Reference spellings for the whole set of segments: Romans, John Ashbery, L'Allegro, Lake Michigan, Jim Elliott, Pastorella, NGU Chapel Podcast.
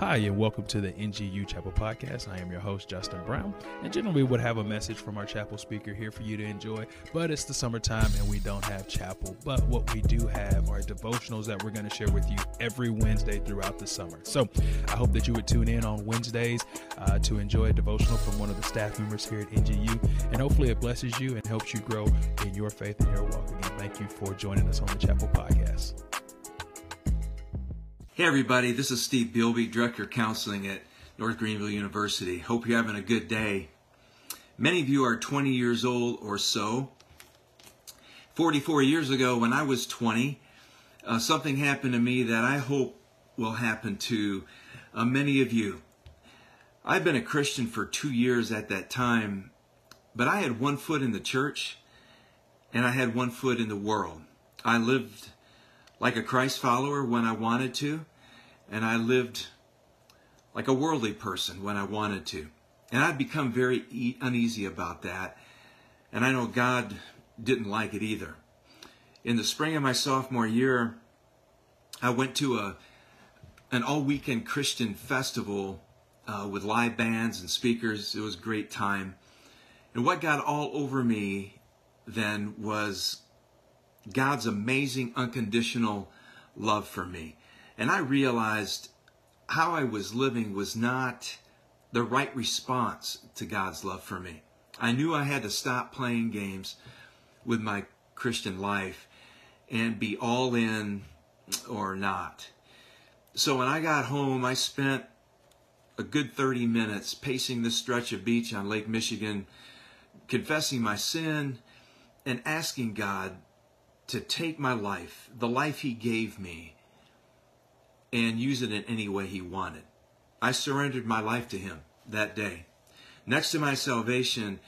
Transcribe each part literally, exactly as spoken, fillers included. Hi, and welcome to the N G U Chapel Podcast. I am your host, Justin Brown, and generally would have a message from our chapel speaker here for you to enjoy, but it's the summertime and we don't have chapel, but what we do have are devotionals that we're going to share with you every Wednesday throughout the summer. So I hope that you would tune in on Wednesdays uh, to enjoy a devotional from one of the staff members here at N G U, and hopefully it blesses you and helps you grow in your faith and your walk. Again, thank you for joining us on the Chapel Podcast. Hey everybody, this is Steve Bilby, Director of Counseling at North Greenville University. Hope you're having a good day. Many of you are twenty years old or so. forty-four years ago when I was twenty, uh, something happened to me that I hope will happen to uh, many of you. I've been a Christian for two years at that time, but I had one foot in the church and I had one foot in the world. I lived like a Christ follower when I wanted to, and I lived like a worldly person when I wanted to. And I've become very e- uneasy about that, and I know God didn't like it either. In the spring of my sophomore year, I went to a an all-weekend Christian festival uh, with live bands and speakers. It was a great time. And what got all over me then was God's amazing unconditional love for me. And I realized how I was living was not the right response to God's love for me. I knew I had to stop playing games with my Christian life and be all in or not. So when I got home, I spent a good thirty minutes pacing this stretch of beach on Lake Michigan, confessing my sin and asking God to take my life, the life he gave me, and use it in any way he wanted. I surrendered my life to him that day. Next to my salvation,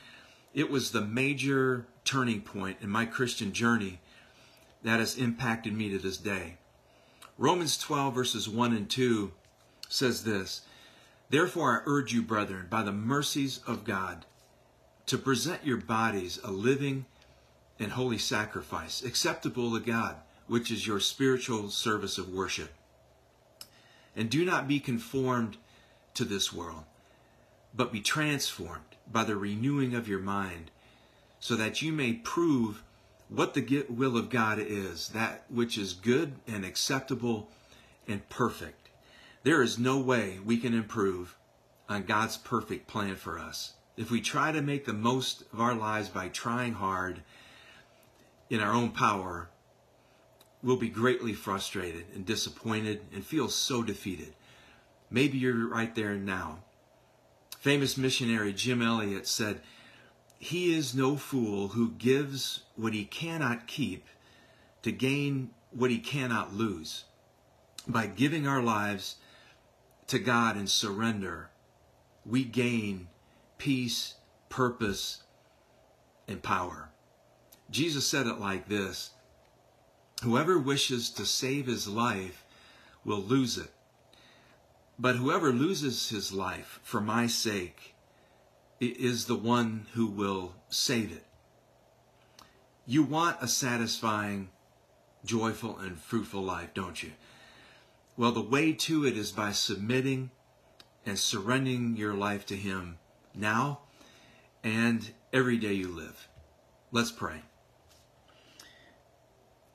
it was the major turning point in my Christian journey that has impacted me to this day. Romans twelve verses one and two says this, "Therefore I urge you, brethren, by the mercies of God, to present your bodies a living and holy sacrifice, acceptable to God, which is your spiritual service of worship. And do not be conformed to this world, but be transformed by the renewing of your mind, so that you may prove what the will of God is, that which is good and acceptable and perfect." There is no way we can improve on God's perfect plan for us. If we try to make the most of our lives by trying hard in our own power, we'll be greatly frustrated and disappointed and feel so defeated. Maybe you're right there now. Famous missionary Jim Elliott said, "He is no fool who gives what he cannot keep to gain what he cannot lose." By giving our lives to God in surrender, we gain peace, purpose, and power. Jesus said it like this, "Whoever wishes to save his life will lose it, but whoever loses his life for my sake is the one who will save it." You want a satisfying, joyful, and fruitful life, don't you? Well, the way to it is by submitting and surrendering your life to him now and every day you live. Let's pray.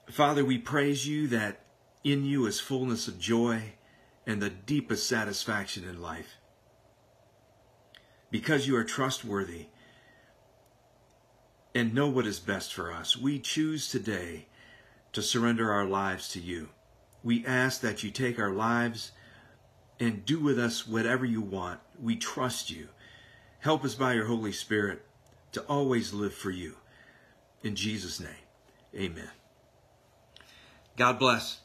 Father, we praise you that in you is fullness of joy and the deepest satisfaction in life. Because you are trustworthy and know what is best for us, we choose today to surrender our lives to you. We ask that you take our lives and do with us whatever you want. We trust you. Help us by your Holy Spirit to always live for you. In Jesus' name, amen. God bless.